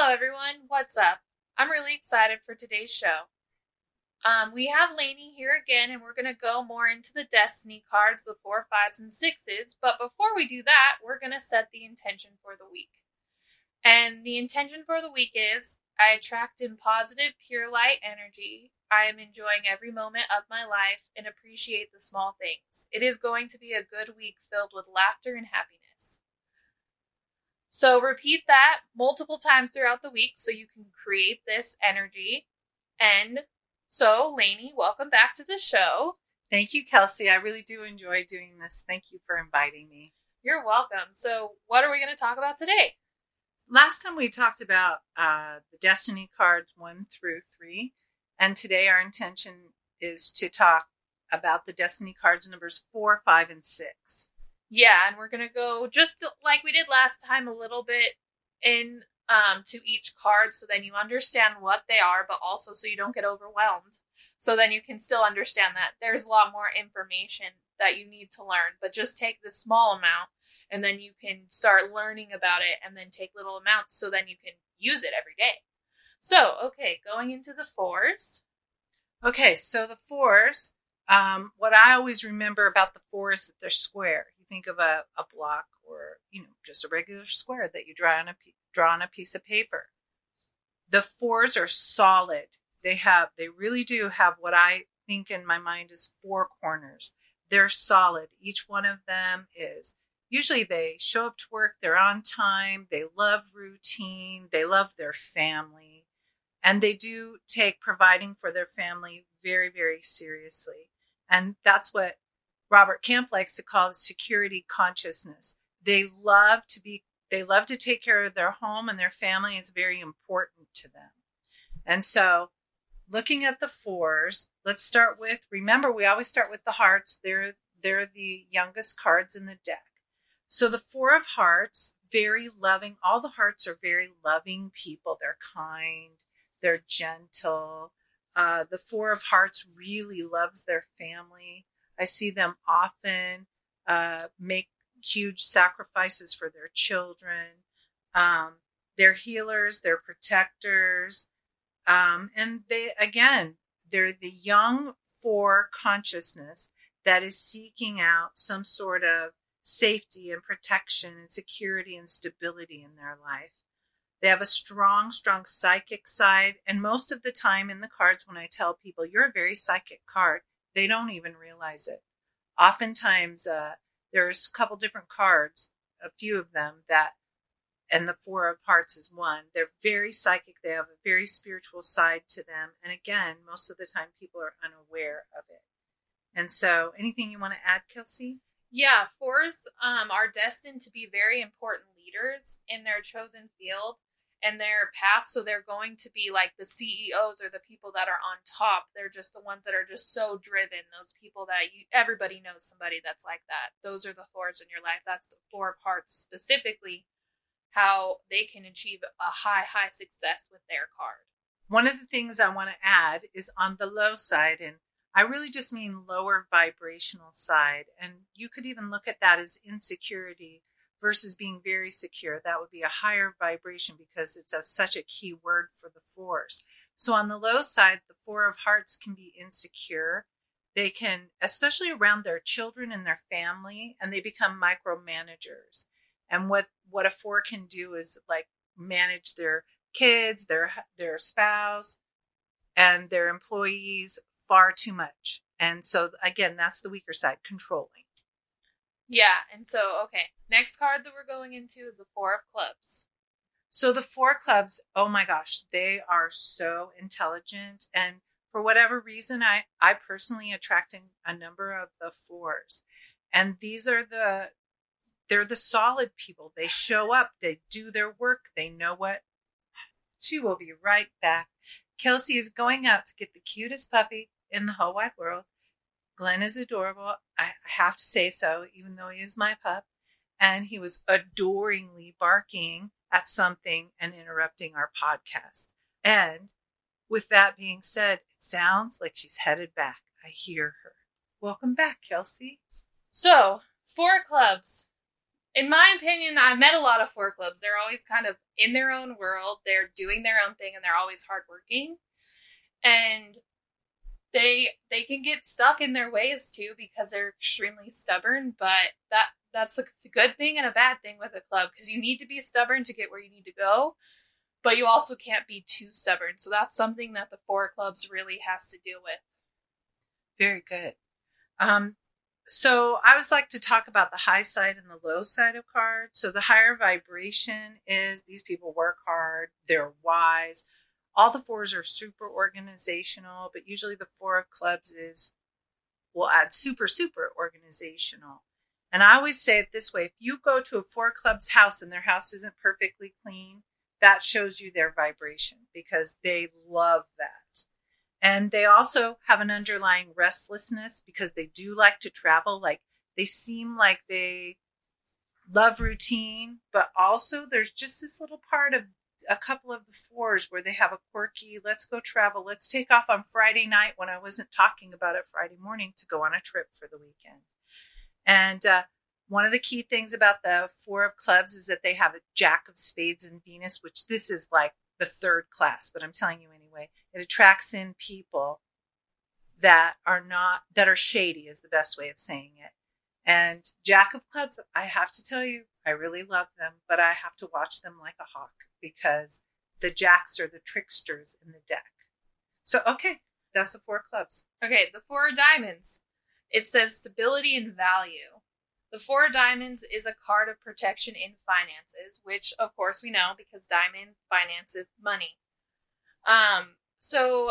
Hello everyone, what's up? I'm really excited for today's show. We have Lainey here again, and we're going to go more into the Destiny cards, the 4, 5, and 6s. But before we do that, we're going to set the intention for the week. And the intention for the week is, I attract in positive, pure light energy. I am enjoying every moment of my life and appreciate the small things. It is going to be a good week filled with laughter and happiness. So repeat that multiple times throughout the week so you can create this energy. And so, Lainey, welcome back to the show. Thank you, Kelsey. I really do enjoy doing this. Thank you for inviting me. You're welcome. So what are we going to talk about today? Last time we talked about the Destiny cards 1 through 3. And today our intention is to talk about the Destiny cards numbers 4, 5, and 6. Yeah, and we're going to go just like we did last time, a little bit in to each card, so then you understand what they are, but also so you don't get overwhelmed. So then you can still understand that there's a lot more information that you need to learn, but just take the small amount and then you can start learning about it, and then take little amounts so then you can use it every day. So, okay, going into the 4s. Okay, so the 4s, what I always remember about the 4 is that they're square. You think of a block or, you know, just a regular square that you draw on a piece of paper. The 4s are solid. They really do have what I think in my mind is 4 corners. They're solid. Each one of them is. Usually they show up to work, they're on time, they love routine, they love their family, and they do take providing for their family very, very seriously. And that's what Robert Camp likes to call security consciousness. They love to take care of their home, and their family is very important to them. And so looking at the 4s, let's start with, remember, we always start with the hearts. They're the youngest cards in the deck. So the 4 of hearts, very loving. All the hearts are very loving people. They're kind. They're gentle. The 4 of hearts really loves their family. I see them often make huge sacrifices for their children. They're healers. They're protectors. And they're the young 4 consciousness that is seeking out some sort of safety and protection and security and stability in their life. They have a strong, strong psychic side. And most of the time in the cards, when I tell people, you're a very psychic card, they don't even realize it. Oftentimes, there's a couple different cards, a few of them that, and the 4 of hearts is one. They're very psychic. They have a very spiritual side to them. And again, most of the time people are unaware of it. And so anything you want to add, Kelsey? Yeah, 4s are destined to be very important leaders in their chosen field and their path. So they're going to be like the CEOs or the people that are on top. They're just the ones that are just so driven. Those people that everybody knows somebody that's like that. Those are the 4s in your life. That's the 4 of hearts specifically, how they can achieve a high, high success with their card. One of the things I want to add is on the low side, and I really just mean lower vibrational side. And you could even look at that as insecurity versus being very secure. That would be a higher vibration because it's such a key word for the 4s. So on the low side, the 4 of hearts can be insecure. They can, especially around their children and their family, and they become micromanagers. And what a 4 can do is like manage their kids, their spouse, and their employees far too much. And so again, that's the weaker side, controlling. Yeah. And so, okay. Next card that we're going into is the 4 of clubs. So the 4 clubs, oh my gosh, they are so intelligent. And for whatever reason, I personally attracted a number of the 4s, and these are they're the solid people. They show up, they do their work. They know what, she will be right back. Kelsey is going out to get the cutest puppy in the whole wide world. Glenn is adorable. I have to say so, even though he is my pup. And he was adoringly barking at something and interrupting our podcast. And with that being said, it sounds like she's headed back. I hear her. Welcome back, Kelsey. So, 4 clubs. in my opinion, I've met a lot of fork lobes. They're always kind of in their own world. They're doing their own thing, and they're always hardworking. And they can get stuck in their ways too because they're extremely stubborn. But that's a good thing and a bad thing with a club, because you need to be stubborn to get where you need to go, but you also can't be too stubborn. So that's something that the four clubs really has to deal with. Very good. So I always like to talk about the high side and the low side of cards. So the higher vibration is these people work hard, they're wise. All the fours are super organizational, but usually the four of clubs is, we'll add super, super organizational. And I always say it this way. If you go to a four clubs house and their house isn't perfectly clean, that shows you their vibration because they love that. And they also have an underlying restlessness because they do like to travel. Like they seem like they love routine, but also there's just this little part of a couple of the fours where they have a quirky, let's go travel. Let's take off on Friday night when I wasn't talking about it Friday morning to go on a trip for the weekend. And one of the key things about the four of clubs is that they have a jack of spades and Venus, which this is like the third class, but I'm telling you anyway, it attracts in people that are shady is the best way of saying it. And jack of clubs, I have to tell you, I really love them, but I have to watch them like a hawk because the jacks are the tricksters in the deck. So, okay, that's the four clubs. Okay, the four diamonds. It says stability and value. The four of diamonds is a card of protection in finances, which of course we know because diamond finances money. So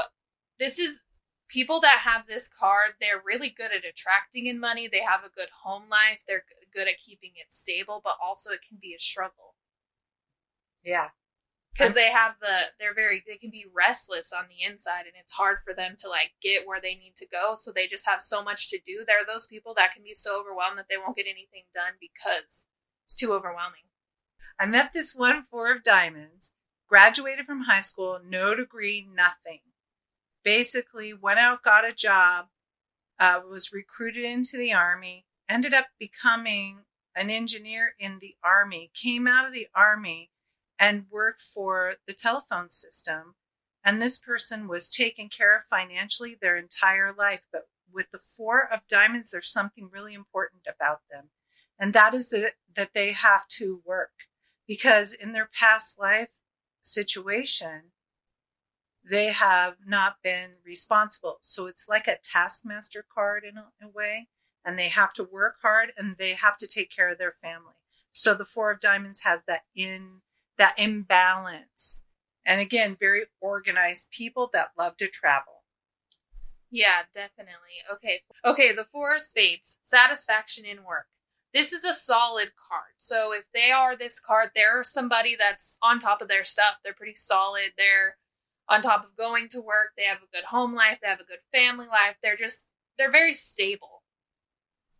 this is people that have this card. They're really good at attracting in money. They have a good home life. They're good at keeping it stable, but also it can be a struggle. Yeah. Because they can be restless on the inside, and it's hard for them to like get where they need to go. So they just have so much to do. There are those people that can be so overwhelmed that they won't get anything done because it's too overwhelming. I met this 1 4 of diamonds, graduated from high school, no degree, nothing. Basically went out, got a job, was recruited into the Army, ended up becoming an engineer in the Army, came out of the Army, and worked for the telephone system. And this person was taken care of financially their entire life. But with the four of diamonds, there's something really important about them. And that is that they have to work. Because in their past life situation, they have not been responsible. So it's like a taskmaster card in a way. And they have to work hard and they have to take care of their family. So the four of diamonds has that imbalance. And again, very organized people that love to travel. Yeah, definitely. Okay, the four of spades, satisfaction in work. This is a solid card. So if they are this card, they're somebody that's on top of their stuff. They're pretty solid. They're on top of going to work. They have a good home life. They have a good family life. They're very stable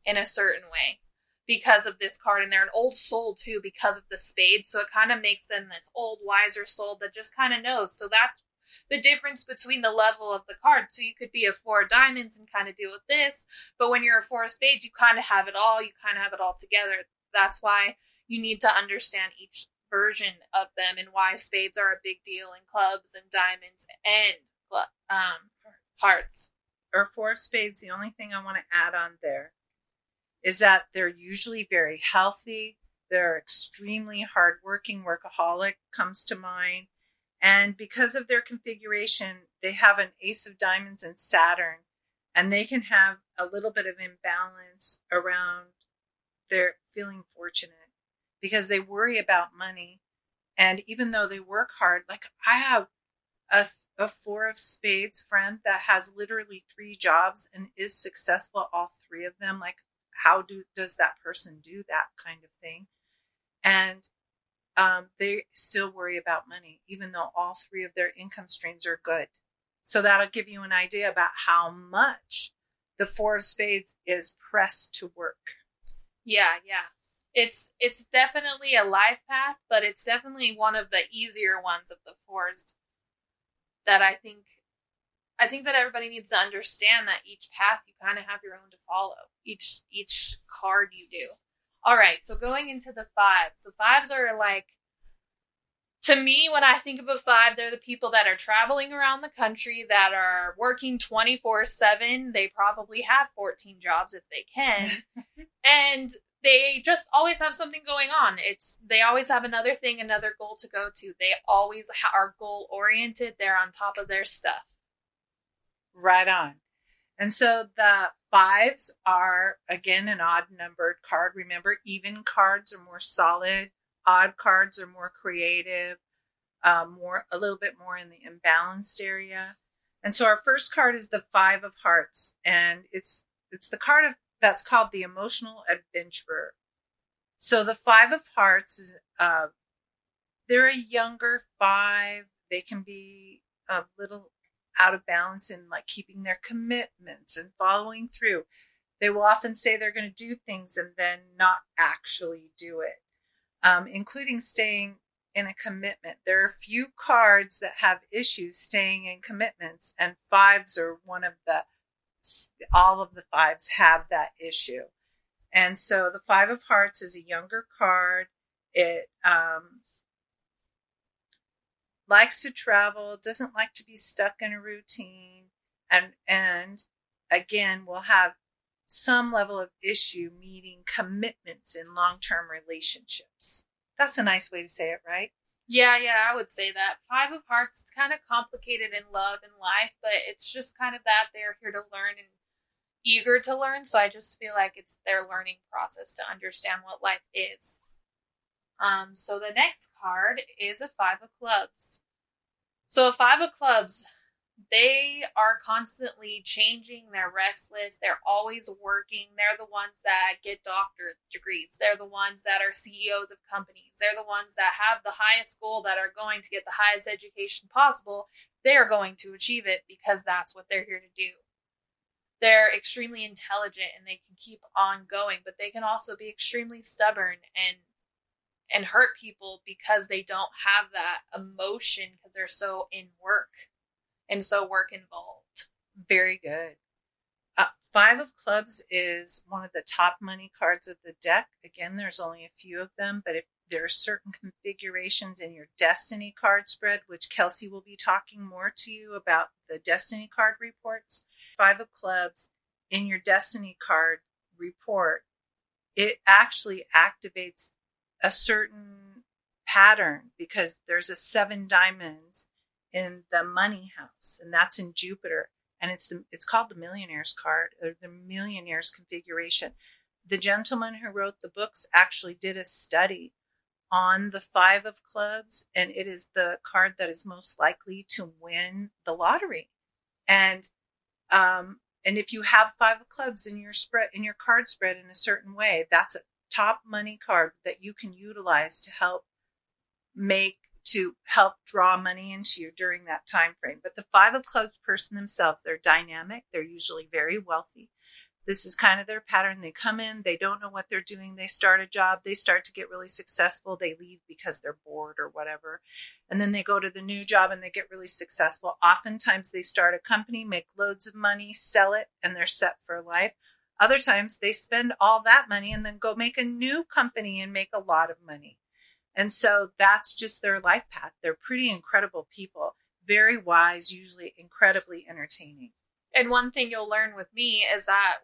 in a certain way. Because of this card, and they're an old soul too because of the spade. So it kind of makes them this old, wiser soul that just kind of knows. So that's the difference between the level of the card. So you could be a four of diamonds and kind of deal with this. But when you're a four of spades, you kind of have it all. You kind of have it all together. That's why you need to understand each version of them and why spades are a big deal in clubs and diamonds and hearts. Or four of spades, the only thing I want to add on there is that they're usually very healthy. They're extremely hardworking. Workaholic comes to mind. And because of their configuration, they have an ace of diamonds and Saturn, and they can have a little bit of imbalance around their feeling fortunate because they worry about money. And even though they work hard, like I have a four of spades friend that has literally 3 jobs and is successful at all 3 of them. Like, how does that person do that kind of thing? And they still worry about money, even though all 3 of their income streams are good. So that'll give you an idea about how much the four of spades is pressed to work. Yeah. It's definitely a life path, but it's definitely one of the easier ones of the fours that I think that everybody needs to understand that each path you kind of have your own to follow. Each card you do. All right, so going into the fives. The fives are like, to me, when I think of a five, they're the people that are traveling around the country, that are working 24/7. They probably have 14 jobs if they can. And they just always have something going on. They always have another thing, another goal to go to. They always are goal-oriented. They're on top of their stuff. Right on. And so the fives are, again, an odd numbered card. Remember, even cards are more solid. Odd cards are more creative, a little bit more in the imbalanced area. And so our first card is the Five of Hearts, and it's the card that's called the Emotional Adventurer. So the Five of Hearts is they're a younger five. They can be a little out of balance in like keeping their commitments and following through. They will often say they're going to do things and then not actually do it. Including staying in a commitment. There are few cards that have issues staying in commitments, and fives are one of the, all of the fives have that issue. And so the Five of Hearts is a younger card. It likes to travel, doesn't like to be stuck in a routine, and again, will have some level of issue meeting commitments in long-term relationships. That's a nice way to say it, right? Yeah, I would say that. Five of Hearts, it's kind of complicated in love and life, but it's just kind of that they're here to learn and eager to learn. So I just feel like it's their learning process to understand what life is. So the next card is a Five of Clubs. So a Five of Clubs, they are constantly changing. They're restless. They're always working. They're the ones that get doctorate degrees. They're the ones that are CEOs of companies. They're the ones that have the highest goal, that are going to get the highest education possible. They are going to achieve it because that's what they're here to do. They're extremely intelligent and they can keep on going, but they can also be extremely stubborn and hurt people because they don't have that emotion, because they're so in work. And so work involved. Very good. Five of Clubs is one of the top money cards of the deck. Again, there's only a few of them, but if there are certain configurations in your Destiny card spread, which Kelsey will be talking more to you about the Destiny card reports. Five of Clubs in your Destiny card report, it actually activates a certain pattern because there's a 7 diamonds in the money house, and that's in Jupiter, and it's called the Millionaire's card, or the Millionaire's configuration. The gentleman who wrote the books actually did a study on the Five of Clubs, and it is the card that is most likely to win the lottery. And if you have Five of Clubs in your spread, in your card spread in a certain way, that's a top money card that you can utilize to help draw money into you during that time frame. But the Five of Clubs person themselves, they're dynamic. They're usually very wealthy. This is kind of their pattern. They come in, they don't know what they're doing. They start a job. They start to get really successful. They leave because they're bored or whatever. And then they go to the new job and they get really successful. Oftentimes they start a company, make loads of money, sell it, and they're set for life. Other times they spend all that money and then go make a new company and make a lot of money. And so that's just their life path. They're pretty incredible people, very wise, usually incredibly entertaining. And one thing you'll learn with me is that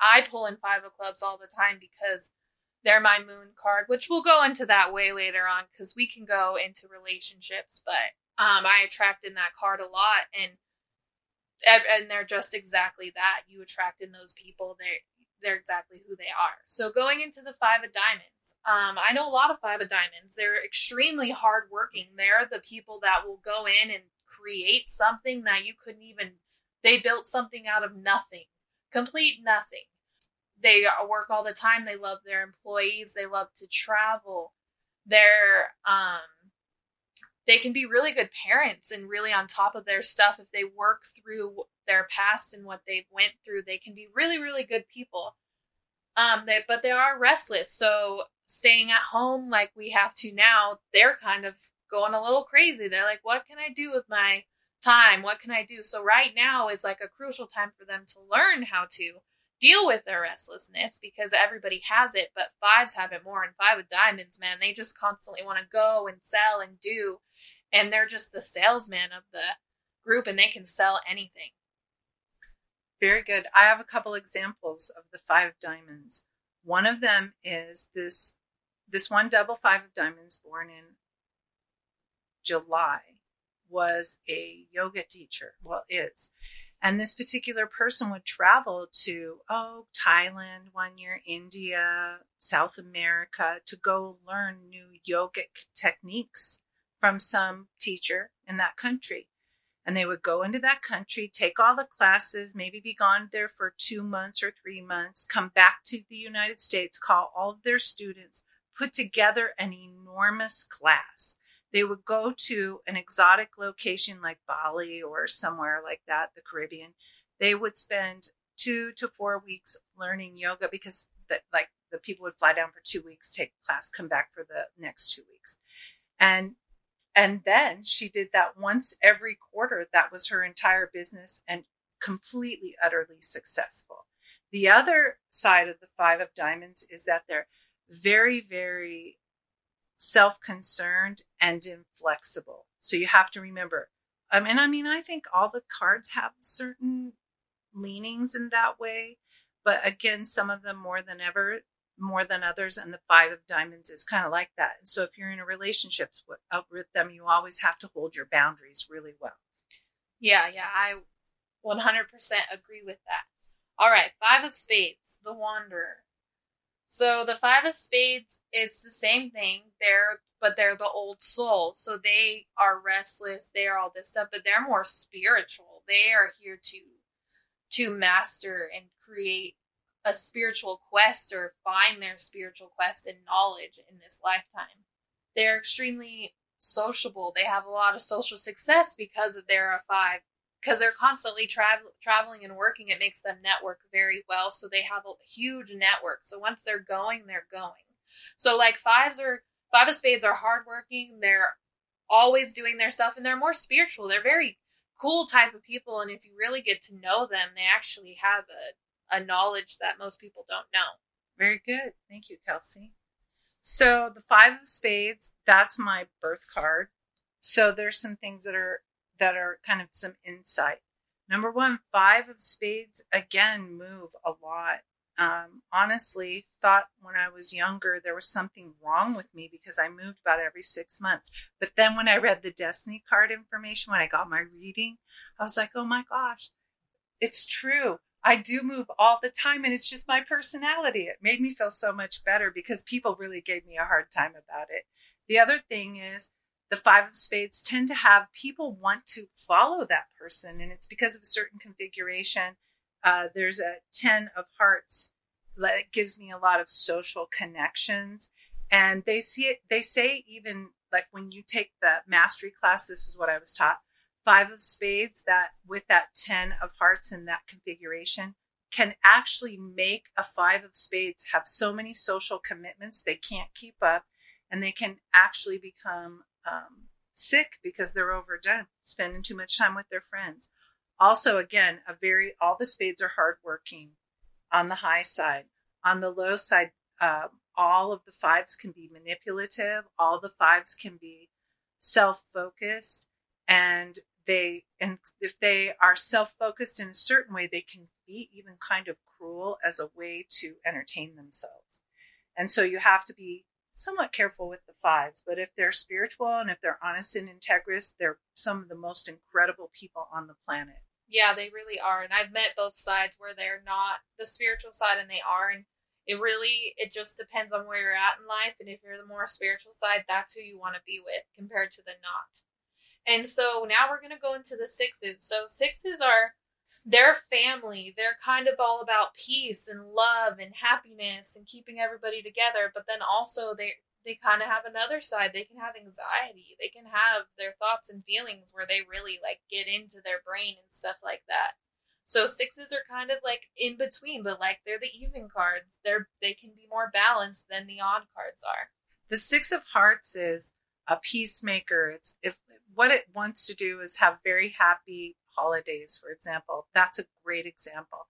I pull in Five of Clubs all the time because they're my moon card, which we'll go into that way later on because we can go into relationships. But I attract in that card a lot, and they're just exactly that. You attract in those people. They're exactly who they are. So going into the Five of Diamonds, I know a lot of Five of Diamonds. They're extremely hardworking. They're the people that will go in and create something that you couldn't even, they built something out of nothing, complete nothing. They work all the time. They love their employees. They love to travel. They can be really good parents and really on top of their stuff. If they work through their past and what they've went through, they can be really, really good people. But they are restless. So staying at home like we have to now, they're kind of going a little crazy. They're like, what can I do with my time? What can I do? So right now it's like a crucial time for them to learn how to deal with their restlessness, because everybody has it, but fives have it more. And five of diamonds, man, they just constantly want to go and sell and do. And they're just the salesman of the group, and they can sell anything. Very good. I have a couple examples of the five of diamonds. One of them is this one double five of diamonds born in July was a yoga teacher. Well, is. And this particular person would travel to, Thailand one year, India, South America, to go learn new yogic techniques from some teacher in that country. And they would go into that country, take all the classes, maybe be gone there for 2 months or 3 months, come back to the United States, call all of their students, put together an enormous class. They would go to an exotic location like Bali or somewhere like that, the Caribbean. They would spend 2 to 4 weeks learning yoga, because the people would fly down for 2 weeks, take class, come back for the next 2 weeks. And then she did that once every quarter. That was her entire business, and completely, utterly successful. The other side of the five of diamonds is that they're very, very self-concerned and inflexible. So you have to remember, I think all the cards have certain leanings in that way, but again, some of them more than others, and the five of diamonds is kind of like that. And so if you're in a relationship with them, you always have to hold your boundaries really well. Yeah, I 100% agree with that. All right, five of spades, the wanderer. So the five of spades, it's the same thing. They're the old soul. So they are restless, they are all this stuff, but they're more spiritual. They are here to master and create a spiritual quest, or find their spiritual quest and knowledge in this lifetime. They're extremely sociable. They have a lot of social success because of their five, because they're constantly traveling and working. It makes them network very well. So they have a huge network. So once they're going. So like five of spades are hardworking. They're always doing their stuff, and they're more spiritual. They're very cool type of people. And if you really get to know them, they actually have a knowledge that most people don't know. Very good. Thank you, Kelsey. So the five of spades, that's my birth card. So there's some things that are kind of some insight. Number one, five of spades, again, move a lot. Honestly, thought when I was younger, there was something wrong with me because I moved about every 6 months. But then when I read the Destiny card information, when I got my reading, I was like, oh my gosh, it's true. I do move all the time, and it's just my personality. It made me feel so much better because people really gave me a hard time about it. The other thing is the five of spades tend to have people want to follow that person, and it's because of a certain configuration. There's a 10 of hearts that gives me a lot of social connections, and they see it. They say even like when you take the mastery class, this is what I was taught. Five of spades that with that 10 of hearts in that configuration can actually make a five of spades have so many social commitments they can't keep up, and they can actually become sick because they're overdone, spending too much time with their friends. Also, again, all the spades are hardworking on the high side. On the low side, all of the fives can be manipulative. All the fives can be self-focused, and if they are self-focused in a certain way, they can be even kind of cruel as a way to entertain themselves. And so you have to be somewhat careful with the fives, but if they're spiritual and if they're honest and integrous, they're some of the most incredible people on the planet. Yeah, they really are. And I've met both sides where they're not the spiritual side and they are. And it just depends on where you're at in life. And if you're the more spiritual side, that's who you want to be with compared to the not. And so now we're going to go into the sixes. So sixes are their family. They're kind of all about peace and love and happiness and keeping everybody together. But then also they kind of have another side. They can have anxiety. They can have their thoughts and feelings where they really like get into their brain and stuff like that. So sixes are kind of like in between, but like they're the even cards. They can be more balanced than the odd cards are. The six of hearts is a peacemaker. What it wants to do is have very happy holidays, for example. That's a great example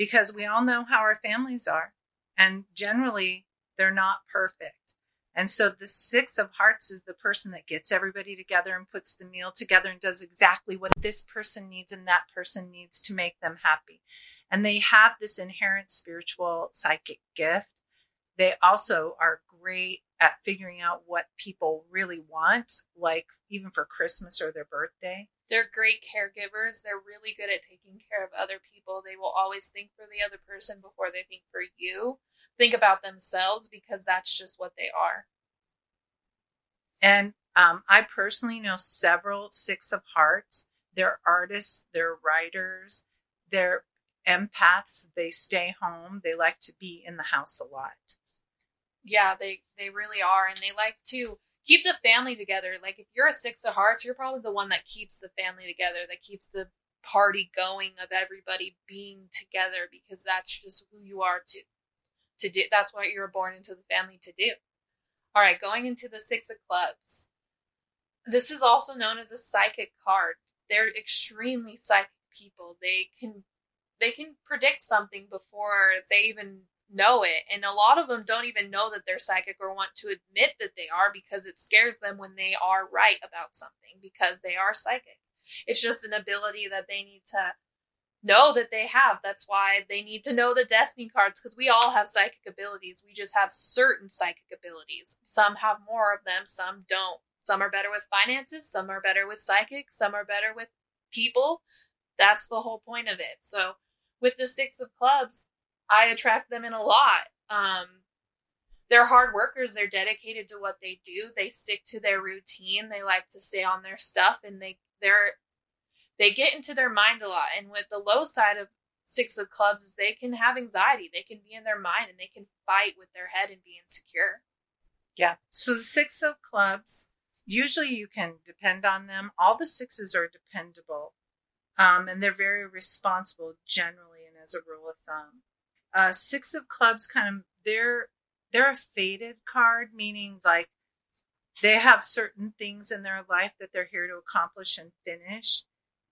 because we all know how our families are, and generally they're not perfect. And so the six of hearts is the person that gets everybody together and puts the meal together and does exactly what this person needs and that person needs to make them happy. And they have this inherent spiritual psychic gift. They also are great at figuring out what people really want, like even for Christmas or their birthday. They're great caregivers. They're really good at taking care of other people. They will always think for the other person before they think for you. Think about themselves, because that's just what they are. And I personally know several six of hearts. They're artists, they're writers, they're empaths. They stay home. They like to be in the house a lot. Yeah, they really are. And they like to keep the family together. Like if you're a six of hearts, you're probably the one that keeps the family together, that keeps the party going of everybody being together, because that's just who you are to do. That's what you were born into the family to do. All right, going into the six of clubs. This is also known as a psychic card. They're extremely psychic people. They can predict something before they even know it. And a lot of them don't even know that they're psychic or want to admit that they are, because it scares them when they are right about something, because they are psychic. It's just an ability that they need to know that they have. That's why they need to know the destiny cards, because we all have psychic abilities. We just have certain psychic abilities. Some have more of them. Some don't. Some are better with finances. Some are better with psychic. Some are better with people. That's the whole point of it. So with the six of clubs, I attract them in a lot. They're hard workers. They're dedicated to what they do. They stick to their routine. They like to stay on their stuff, and they get into their mind a lot. And with the low side of six of clubs is they can have anxiety. They can be in their mind, and they can fight with their head and be insecure. Yeah. So the six of clubs, usually you can depend on them. All the sixes are dependable, and they're very responsible generally and as a rule of thumb. Six of clubs, kind of, they're a faded card, meaning like they have certain things in their life that they're here to accomplish and finish.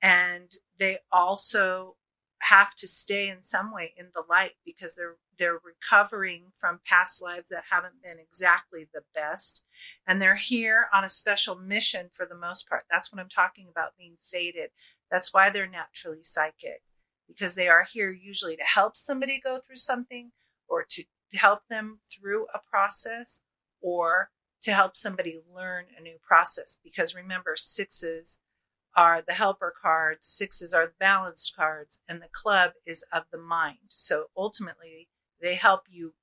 And they also have to stay in some way in the light, because they're recovering from past lives that haven't been exactly the best. And they're here on a special mission for the most part. That's what I'm talking about, being faded. That's why they're naturally psychic, because they are here usually to help somebody go through something, or to help them through a process, or to help somebody learn a new process. Because remember, sixes are the helper cards, sixes are the balanced cards, and the club is of the mind. So ultimately, they help you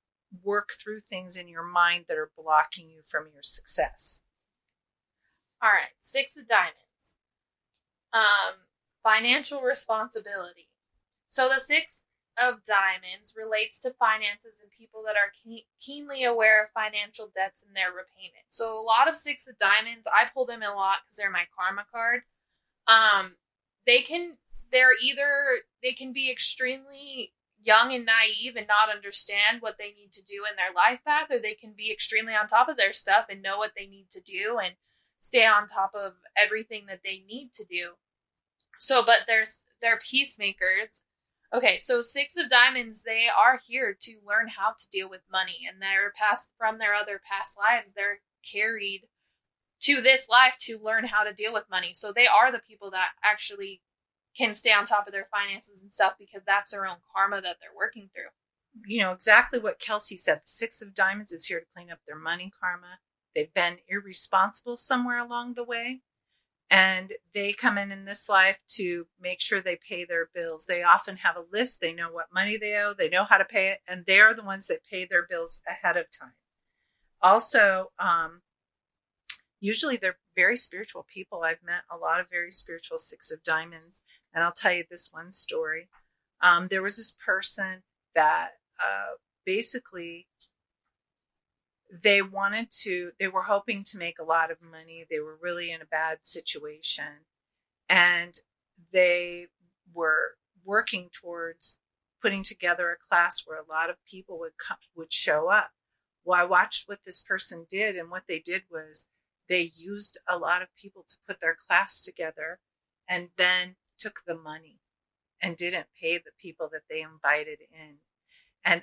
work through things in your mind that are blocking you from your success. All right, six of diamonds. Financial responsibility. So the six of diamonds relates to finances and people that are keenly aware of financial debts and their repayment. So a lot of six of diamonds, I pull them in a lot because they're my karma card. They can be extremely young and naive and not understand what they need to do in their life path, or they can be extremely on top of their stuff and know what they need to do and stay on top of everything that they need to do. So, but they're peacemakers. Okay, so six of diamonds, they are here to learn how to deal with money, and they're passed from their other past lives. They're carried to this life to learn how to deal with money. So they are the people that actually can stay on top of their finances and stuff, because that's their own karma that they're working through. You know, exactly what Kelsey said. The six of diamonds is here to clean up their money karma. They've been irresponsible somewhere along the way, and they come in this life to make sure they pay their bills. They often have a list. They know what money they owe. They know how to pay it. And they are the ones that pay their bills ahead of time. Also, usually they're very spiritual people. I've met a lot of very spiritual six of diamonds. And I'll tell you this one story. There was this person that basically they were hoping to make a lot of money. They were really in a bad situation, and they were working towards putting together a class where a lot of people would show up. Well, I watched what this person did, and what they did was they used a lot of people to put their class together and then took the money. and didn't pay the people that they invited in. And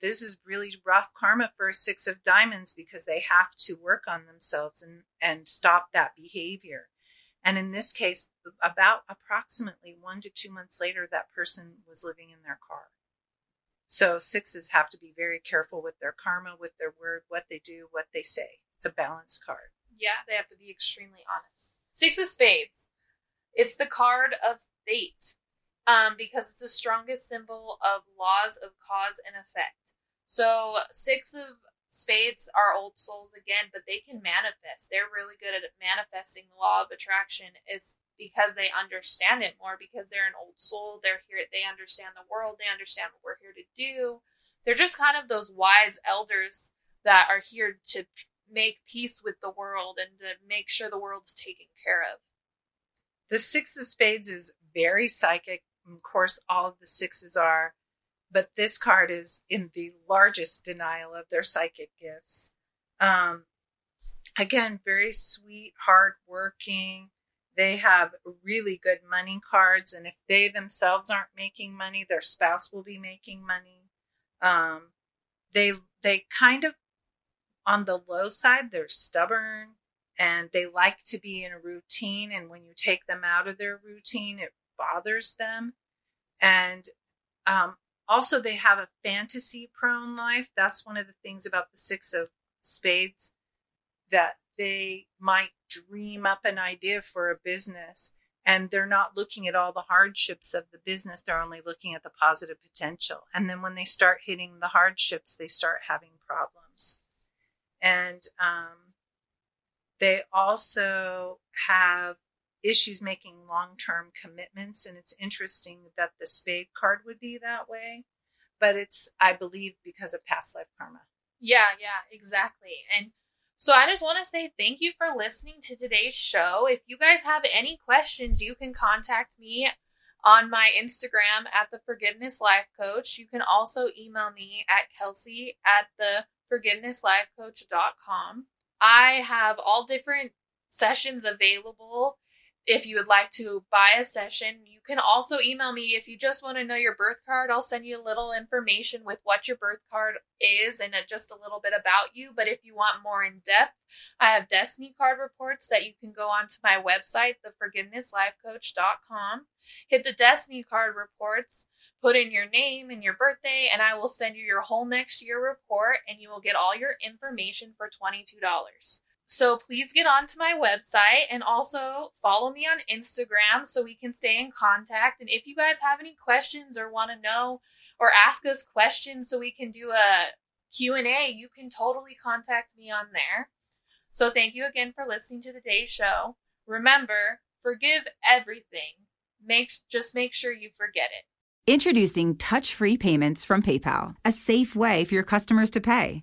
this is really rough karma for a 6 of diamonds, because they have to work on themselves and stop that behavior. And in this case, about approximately 1 to 2 months later, that person was living in their car. So 6s have to be very careful with their karma, with their word, what they do, what they say. It's a balanced card. Yeah, they have to be extremely honest. 6 of spades. It's the card of fate, because it's the strongest symbol of laws of cause and effect. So 6 of spades are old souls again, but they can manifest. They're really good at manifesting. The law of attraction is because they understand it more, because they're an old soul. They're here. They understand the world. They understand what we're here to do. They're just kind of those wise elders that are here to make peace with the world and to make sure the world's taken care of. The 6 of spades is very psychic. Of course, all of the 6s are, but this card is in the largest denial of their psychic gifts. Again, very sweet, hardworking. They have really good money cards. And if they themselves aren't making money, their spouse will be making money. They kind of, on the low side, they're stubborn and they like to be in a routine. And when you take them out of their routine, it bothers them. And also they have a fantasy prone life. That's one of the things about the 6 of spades, that they might dream up an idea for a business and they're not looking at all the hardships of the business. They're only looking at the positive potential. And then when they start hitting the hardships, they start having problems. And they also have issues making long-term commitments. And it's interesting that the spade card would be that way. But it's, I believe, because of past life karma. Yeah, exactly. And so I just want to say thank you for listening to today's show. If you guys have any questions, you can contact me on my Instagram at The Forgiveness Life Coach. You can also email me at Kelsey@theforgivenesslifecoach.com. I have all different sessions available. If you would like to buy a session, you can also email me. If you just want to know your birth card, I'll send you a little information with what your birth card is and just a little bit about you. But if you want more in depth, I have Destiny card reports that you can go onto my website, theforgivenesslifecoach.com. Hit the Destiny card reports, put in your name and your birthday, and I will send you your whole next year report, and you will get all your information for $22. So please get onto my website and also follow me on Instagram so we can stay in contact. And if you guys have any questions or want to know or ask us questions so we can do a Q&A, you can totally contact me on there. So thank you again for listening to today's show. Remember, forgive everything. Just make sure you forget it. Introducing touch-free payments from PayPal, a safe way for your customers to pay.